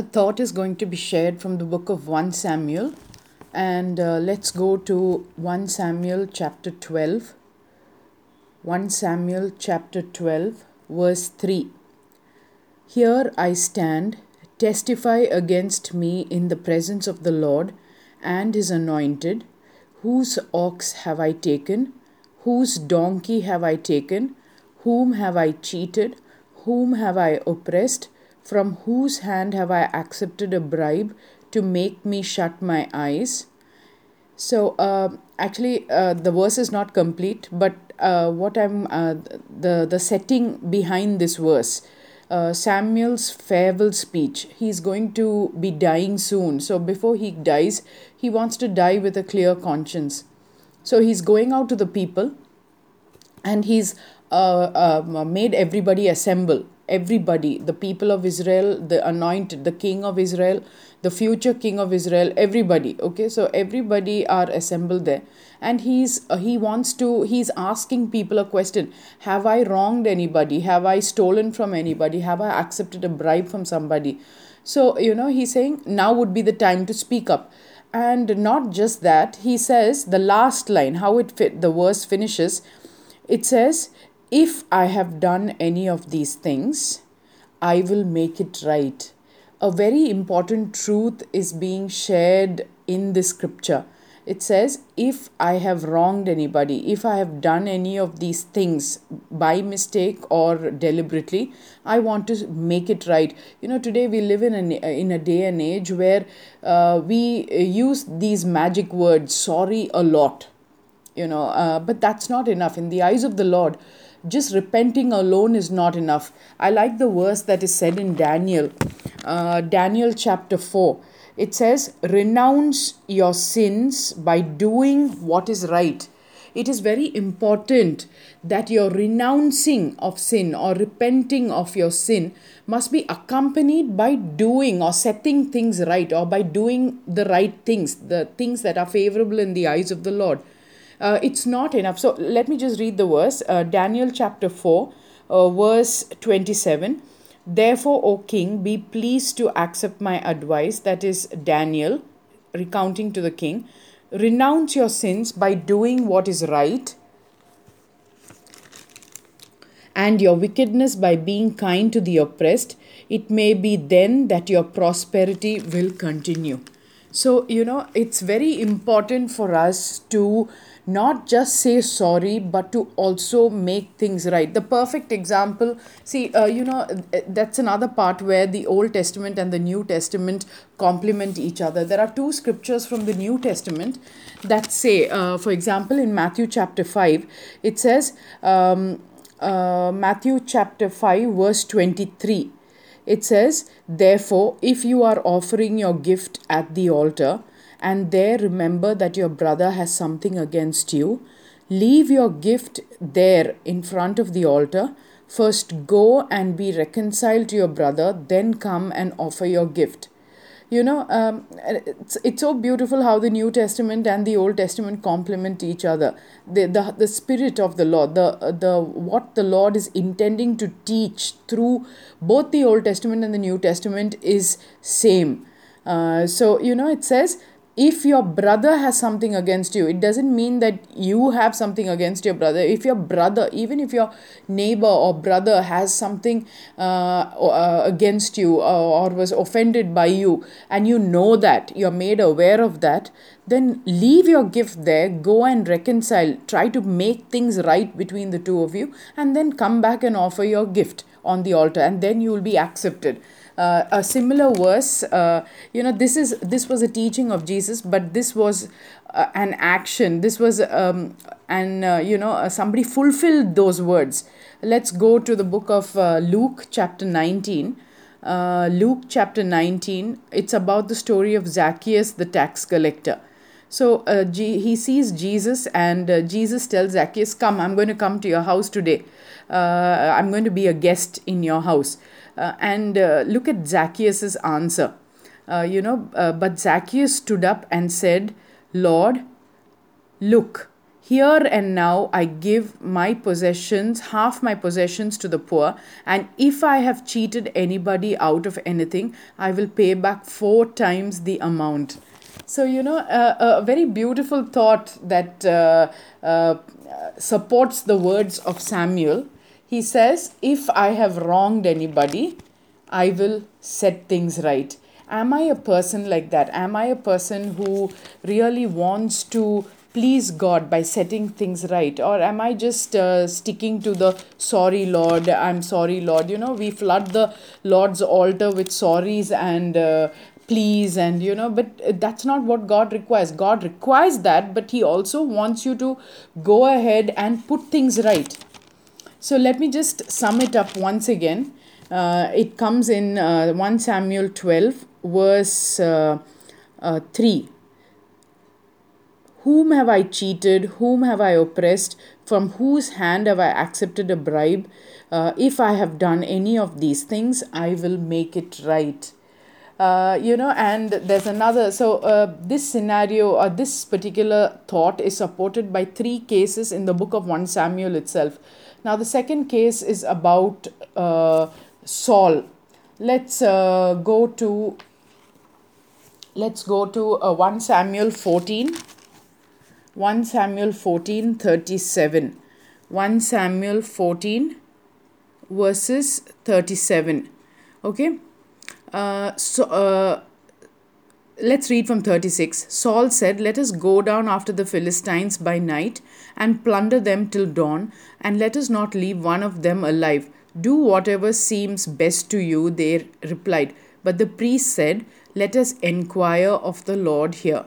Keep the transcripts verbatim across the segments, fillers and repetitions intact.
a thought is going to be shared from the book of First Samuel, and uh, let's go to First Samuel chapter twelve. First Samuel chapter twelve, verse three. Here I stand, testify against me in the presence of the Lord and his anointed. Whose ox have I taken? Whose donkey have I taken? Whom have I cheated? Whom have I oppressed? From whose hand have I accepted a bribe to make me shut my eyes? So uh, actually uh, the verse is not complete, but uh, what I'm uh, the the setting behind this verse, uh, Samuel's farewell speech. He's going to be dying soon, so before he dies, he wants to die with a clear conscience. So he's going out to the people, and he's uh, uh, made everybody assemble. Everybody, the people of Israel, the anointed, the king of Israel, the future king of Israel, everybody. Okay, so everybody are assembled there. And he's uh, he wants to, he's asking people a question. Have I wronged anybody? Have I stolen from anybody? Have I accepted a bribe from somebody? So, you know, he's saying now would be the time to speak up. And not just that, he says the last line, how it fit, the verse finishes, it says, if I have done any of these things, I will make it right. A very important truth is being shared in this scripture. It says, if I have wronged anybody, if I have done any of these things by mistake or deliberately, I want to make it right. You know, today we live in an, in a day and age where uh, we use these magic words, sorry, a lot. You know, uh, but that's not enough. In the eyes of the Lord, just repenting alone is not enough. I like the verse that is said in Daniel, uh, Daniel chapter four. It says, renounce your sins by doing what is right. It is very important that your renouncing of sin or repenting of your sin must be accompanied by doing or setting things right, or by doing the right things, the things that are favorable in the eyes of the Lord. Uh, it's not enough. So let me just read the verse, uh, Daniel chapter four, uh, verse twenty-seven. Therefore, O king, be pleased to accept my advice, that is Daniel, recounting to the king. Renounce your sins by doing what is right, and your wickedness by being kind to the oppressed. It may be then that your prosperity will continue. So, you know, it's very important for us to not just say sorry, but to also make things right. The perfect example, see, uh, you know, that's another part where the Old Testament and the New Testament complement each other. There are two scriptures from the New Testament that say, uh, for example, in Matthew chapter five, it says, um, uh, Matthew chapter five, verse twenty-three. It says, therefore, if you are offering your gift at the altar, and there remember that your brother has something against you, leave your gift there in front of the altar. First go and be reconciled to your brother, then come and offer your gift. You know, um, it's, it's so beautiful how the New Testament and the Old Testament complement each other. The, the the spirit of the Lord, the the what the Lord is intending to teach through both the Old Testament and the New Testament is same. Uh, so, you know, it says, if your brother has something against you, it doesn't mean that you have something against your brother. If your brother, even if your neighbor or brother has something uh, uh, against you uh, or was offended by you, and you know that, you're made aware of that, then leave your gift there, go and reconcile, try to make things right between the two of you, and then come back and offer your gift on the altar, and then you will be accepted. Uh, a similar verse, uh, you know, this is this was a teaching of Jesus, but this was uh, an action. This was, um, and uh, you know, uh, somebody fulfilled those words. Let's go to the book of uh, Luke chapter nineteen. Uh, Luke chapter nineteen, it's about the story of Zacchaeus, the tax collector. So uh, G- he sees Jesus, and uh, Jesus tells Zacchaeus, come, I'm going to come to your house today. Uh, I'm going to be a guest in your house. Uh, and uh, look at Zacchaeus' answer. Uh, you know, uh, but Zacchaeus stood up and said, Lord, look, Here and now I give my possessions, half my possessions to the poor, and if I have cheated anybody out of anything, I will pay back four times the amount." So, you know, uh, a very beautiful thought that uh, uh, supports the words of Samuel. He says, if I have wronged anybody, I will set things right. Am I a person like that? Am I a person who really wants to please God by setting things right? Or am I just uh, sticking to the sorry, Lord, I'm sorry, Lord? You know, we flood the Lord's altar with sorries and uh, please and, you know, but that's not what God requires. God requires that, but He also wants you to go ahead and put things right. So let me just sum it up once again. Uh, it comes in uh, First Samuel twelve, verse uh, uh, three. Whom have I cheated? Whom have I oppressed? From whose hand have I accepted a bribe? Uh, if I have done any of these things, I will make it right. Uh, you know, and there's another. So uh, this scenario or this particular thought is supported by three cases in the book of First Samuel itself. Now, the second case is about uh, Saul. Let's uh, go to, let's go to uh, First Samuel fourteen. First Samuel fourteen, thirty-seven. First Samuel fourteen, verses thirty-seven. Okay. Uh, so, uh, let's read from thirty-six. Saul said, "Let us go down after the Philistines by night and plunder them till dawn, and let us not leave one of them alive. Do whatever seems best to you," they replied. But the priest said, "Let us inquire of the Lord here."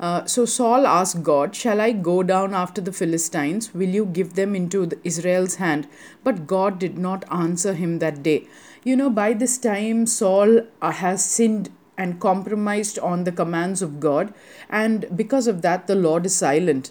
Uh, so Saul asked God, "Shall I go down after the Philistines? Will you give them into the Israel's hand?" But God did not answer him that day. You know, by this time, Saul uh, has sinned and compromised on the commands of God. And because of that, the Lord is silent.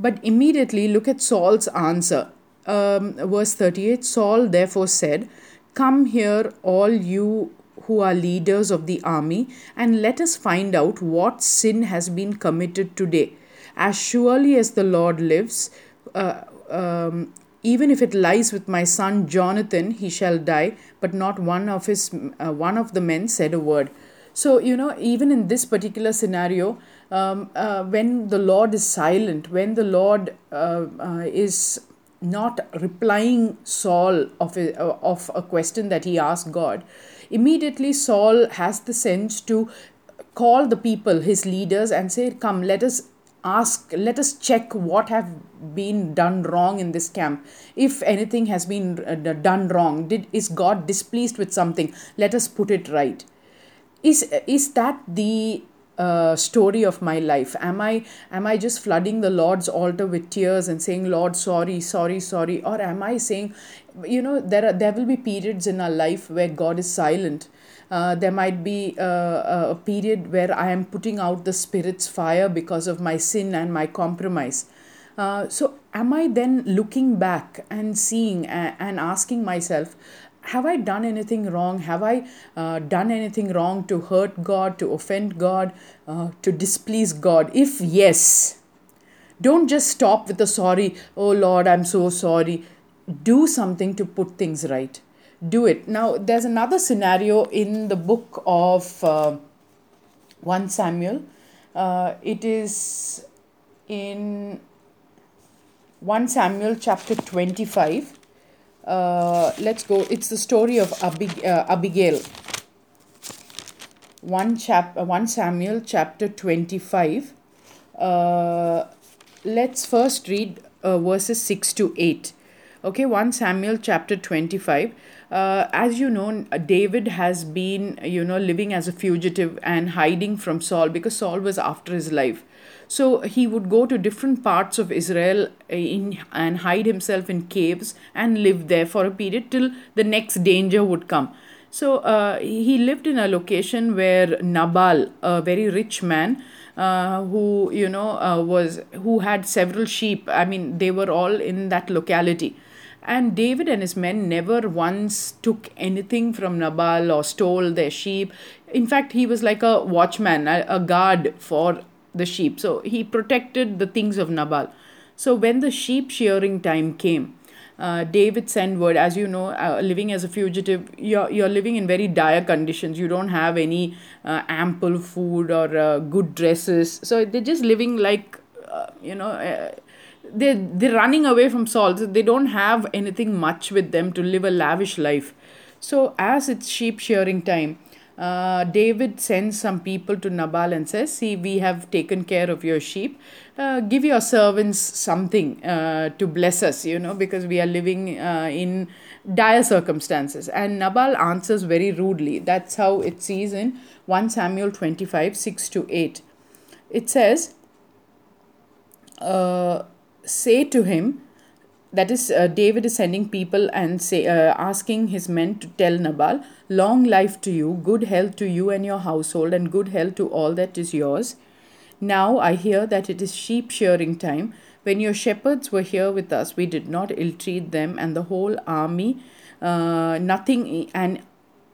But immediately, look at Saul's answer. Um, verse thirty-eight, Saul therefore said, "Come here, all you who are leaders of the army, and let us find out what sin has been committed today. As surely as the Lord lives, uh, um, even if it lies with my son Jonathan, he shall die." But not one of his uh, one of the men said a word. So, you know, even in this particular scenario, um, uh, when the Lord is silent, when the Lord uh, uh, is not replying Saul of a, of a question that he asked God, immediately Saul has the sense to call the people, his leaders, and say, "Come, let us ask, let us check what have been done wrong in this camp. If anything has been done wrong, did is God displeased with something? Let us put it right." Is is that the Uh, story of my life? Am I am I just flooding the Lord's altar with tears and saying, "Lord, sorry, sorry, sorry"? Or am I saying, you know, there are, there will be periods in our life where God is silent. Uh, there might be uh, a period where I am putting out the Spirit's fire because of my sin and my compromise. Uh, so am I then looking back and seeing uh, and asking myself, have I done anything wrong? Have I uh, done anything wrong to hurt God, to offend God, uh, to displease God? If yes, don't just stop with the sorry, "Oh Lord, I'm so sorry." Do something to put things right. Do it. Now, there's another scenario in the book of uh, First Samuel. Uh, it is in First Samuel chapter twenty-five. Uh, let's go. It's the story of Abig- uh, Abigail. First chap- First Samuel chapter twenty-five. Uh, let's first read uh, verses six to eight. Okay, First Samuel chapter twenty-five. Uh, as you know, David has been, you know, living as a fugitive and hiding from Saul because Saul was after his life. So he would go to different parts of Israel in, and hide himself in caves and live there for a period till the next danger would come. So uh, he lived in a location where Nabal, a very rich man, Uh, who you know uh, was who had several sheep. I mean, they were all in that locality, and David and his men never once took anything from Nabal or stole their sheep. In fact, he was like a watchman, a, a guard for the sheep. So he protected the things of Nabal. So when the sheep shearing time came, Uh, David sent word. As you know, uh, living as a fugitive, you're, you're living in very dire conditions. You don't have any uh, ample food or uh, good dresses. So they're just living like, uh, you know, uh, they're, they're running away from Saul. So they don't have anything much with them to live a lavish life. So as it's sheep shearing time, Uh, David sends some people to Nabal and says, see, we have taken care of your sheep. Uh, give your servants something uh, to bless us, you know, because we are living uh, in dire circumstances. And Nabal answers very rudely. That's how it says in First Samuel twenty-five, six to eight. It says, uh, say to him, that is, uh, David is sending people and say, uh, asking his men to tell Nabal, long life to you, good health to you and your household, and good health to all that is yours. Now I hear that it is sheep shearing time. When your shepherds were here with us, we did not ill-treat them, and the whole army, uh, nothing, and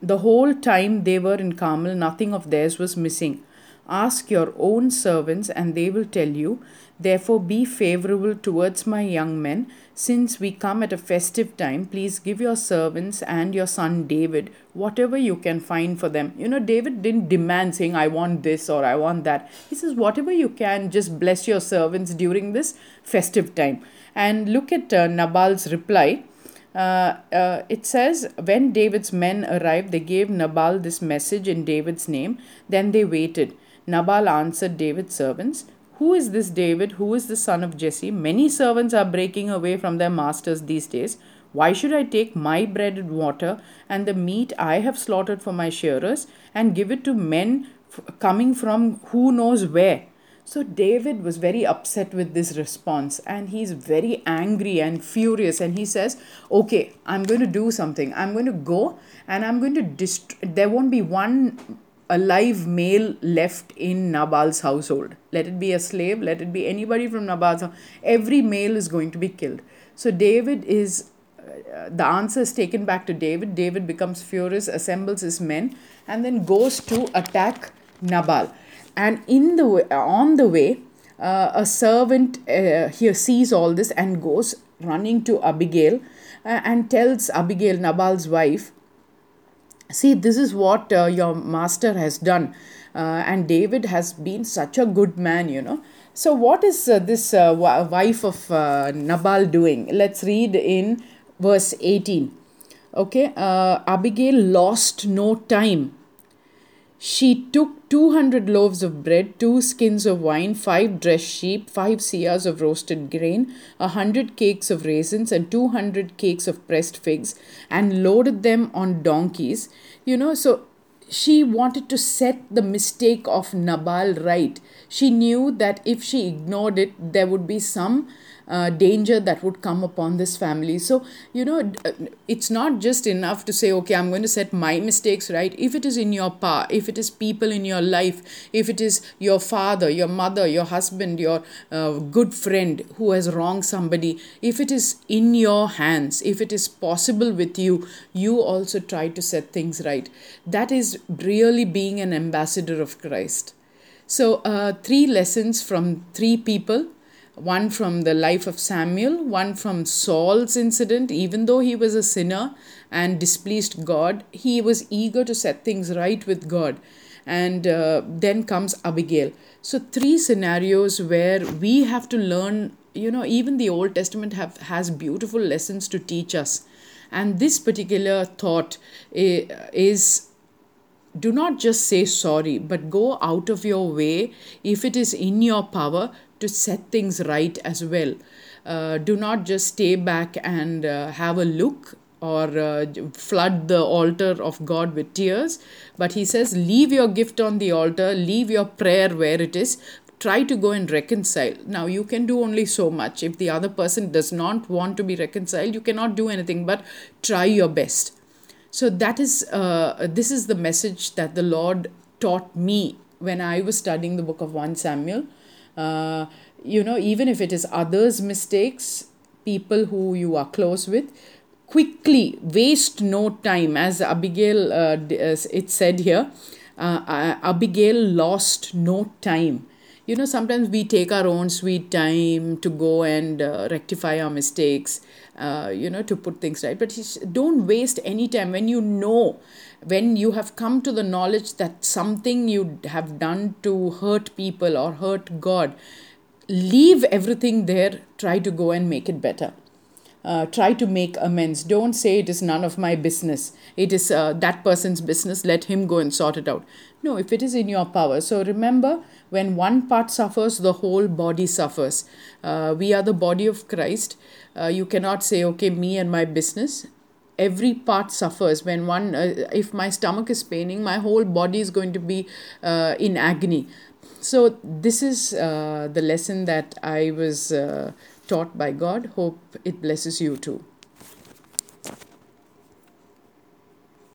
the whole time they were in Carmel, nothing of theirs was missing. Ask your own servants and they will tell you. Therefore be favorable towards my young men. Since we come at a festive time, please give your servants and your son David whatever you can find for them. You know, David didn't demand saying, I want this or I want that. He says, whatever you can, just bless your servants during this festive time. And look at uh, Nabal's reply. Uh, uh, it says, when David's men arrived, they gave Nabal this message in David's name. Then they waited. Nabal answered David's servants, who is this David, who is the son of Jesse? Many servants are breaking away from their masters these days. Why should I take my bread and water and the meat I have slaughtered for my shearers and give it to men f- coming from who knows where? So David was very upset with this response, and he's very angry and furious, and he says, okay, I'm going to do something. I'm going to go and I'm going to dist- there won't be one a live male left in Nabal's household. Let it be a slave, let it be anybody from Nabal's house. Every male is going to be killed. So David is, uh, the answer is taken back to David. David becomes furious, assembles his men, and then goes to attack Nabal. And in the way, on the way, uh, a servant uh, here sees all this and goes running to Abigail uh, and tells Abigail, Nabal's wife, see, this is what uh, your master has done. Uh, and David has been such a good man, you know. So what is uh, this uh, w- wife of uh, Nabal doing? Let's read in verse eighteen. Okay, uh, Abigail lost no time. She took two hundred loaves of bread, two skins of wine, five dressed sheep, five seahs of roasted grain, a hundred cakes of raisins, and two hundred cakes of pressed figs, and loaded them on donkeys. You know, so she wanted to set the mistake of Nabal right. She knew that if she ignored it, there would be some Uh, danger that would come upon this family. So, you know, it's not just enough to say, okay, I'm going to set my mistakes right. If it is in your power, if it is people in your life, if it is your father, your mother, your husband, your uh, good friend who has wronged somebody, if it is in your hands, if it is possible with you, you also try to set things right. That is really being an ambassador of Christ. So, uh, three lessons from three people. One from the life of Samuel, one from Saul's incident. Even though he was a sinner and displeased God, he was eager to set things right with God. And uh, then comes Abigail. So three scenarios where we have to learn, you know, even the Old Testament have has beautiful lessons to teach us. And this particular thought is, do not just say sorry, but go out of your way, if it is in your power, to set things right as well. Uh, do not just stay back and uh, have a look or uh, flood the altar of God with tears. But he says, leave your gift on the altar, leave your prayer where it is. Try to go and reconcile. Now, you can do only so much. If the other person does not want to be reconciled, you cannot do anything, but try your best. So that is, uh, this is the message that the Lord taught me when I was studying the book of First Samuel. Uh, you know, even if it is others' mistakes, people who you are close with, quickly, waste no time. As Abigail, uh, it said here, uh, Abigail lost no time. you know, sometimes we take our own sweet time to go and uh, rectify our mistakes, uh, you know, to put things right. But don't waste any time when you know, when you have come to the knowledge that something you have done to hurt people or hurt God. Leave everything there. Try to go and make it better. Uh, try to make amends. Don't say it is none of my business. It is uh, that person's business. Let him go and sort it out. No, if it is in your power. So remember, when one part suffers, the whole body suffers. Uh, we are the body of Christ. Uh, you cannot say, okay, me and my business. Every part suffers. When one, uh, if my stomach is paining, my whole body is going to be uh, in agony. So this is uh, the lesson that I was uh, taught by God. Hope it blesses you too.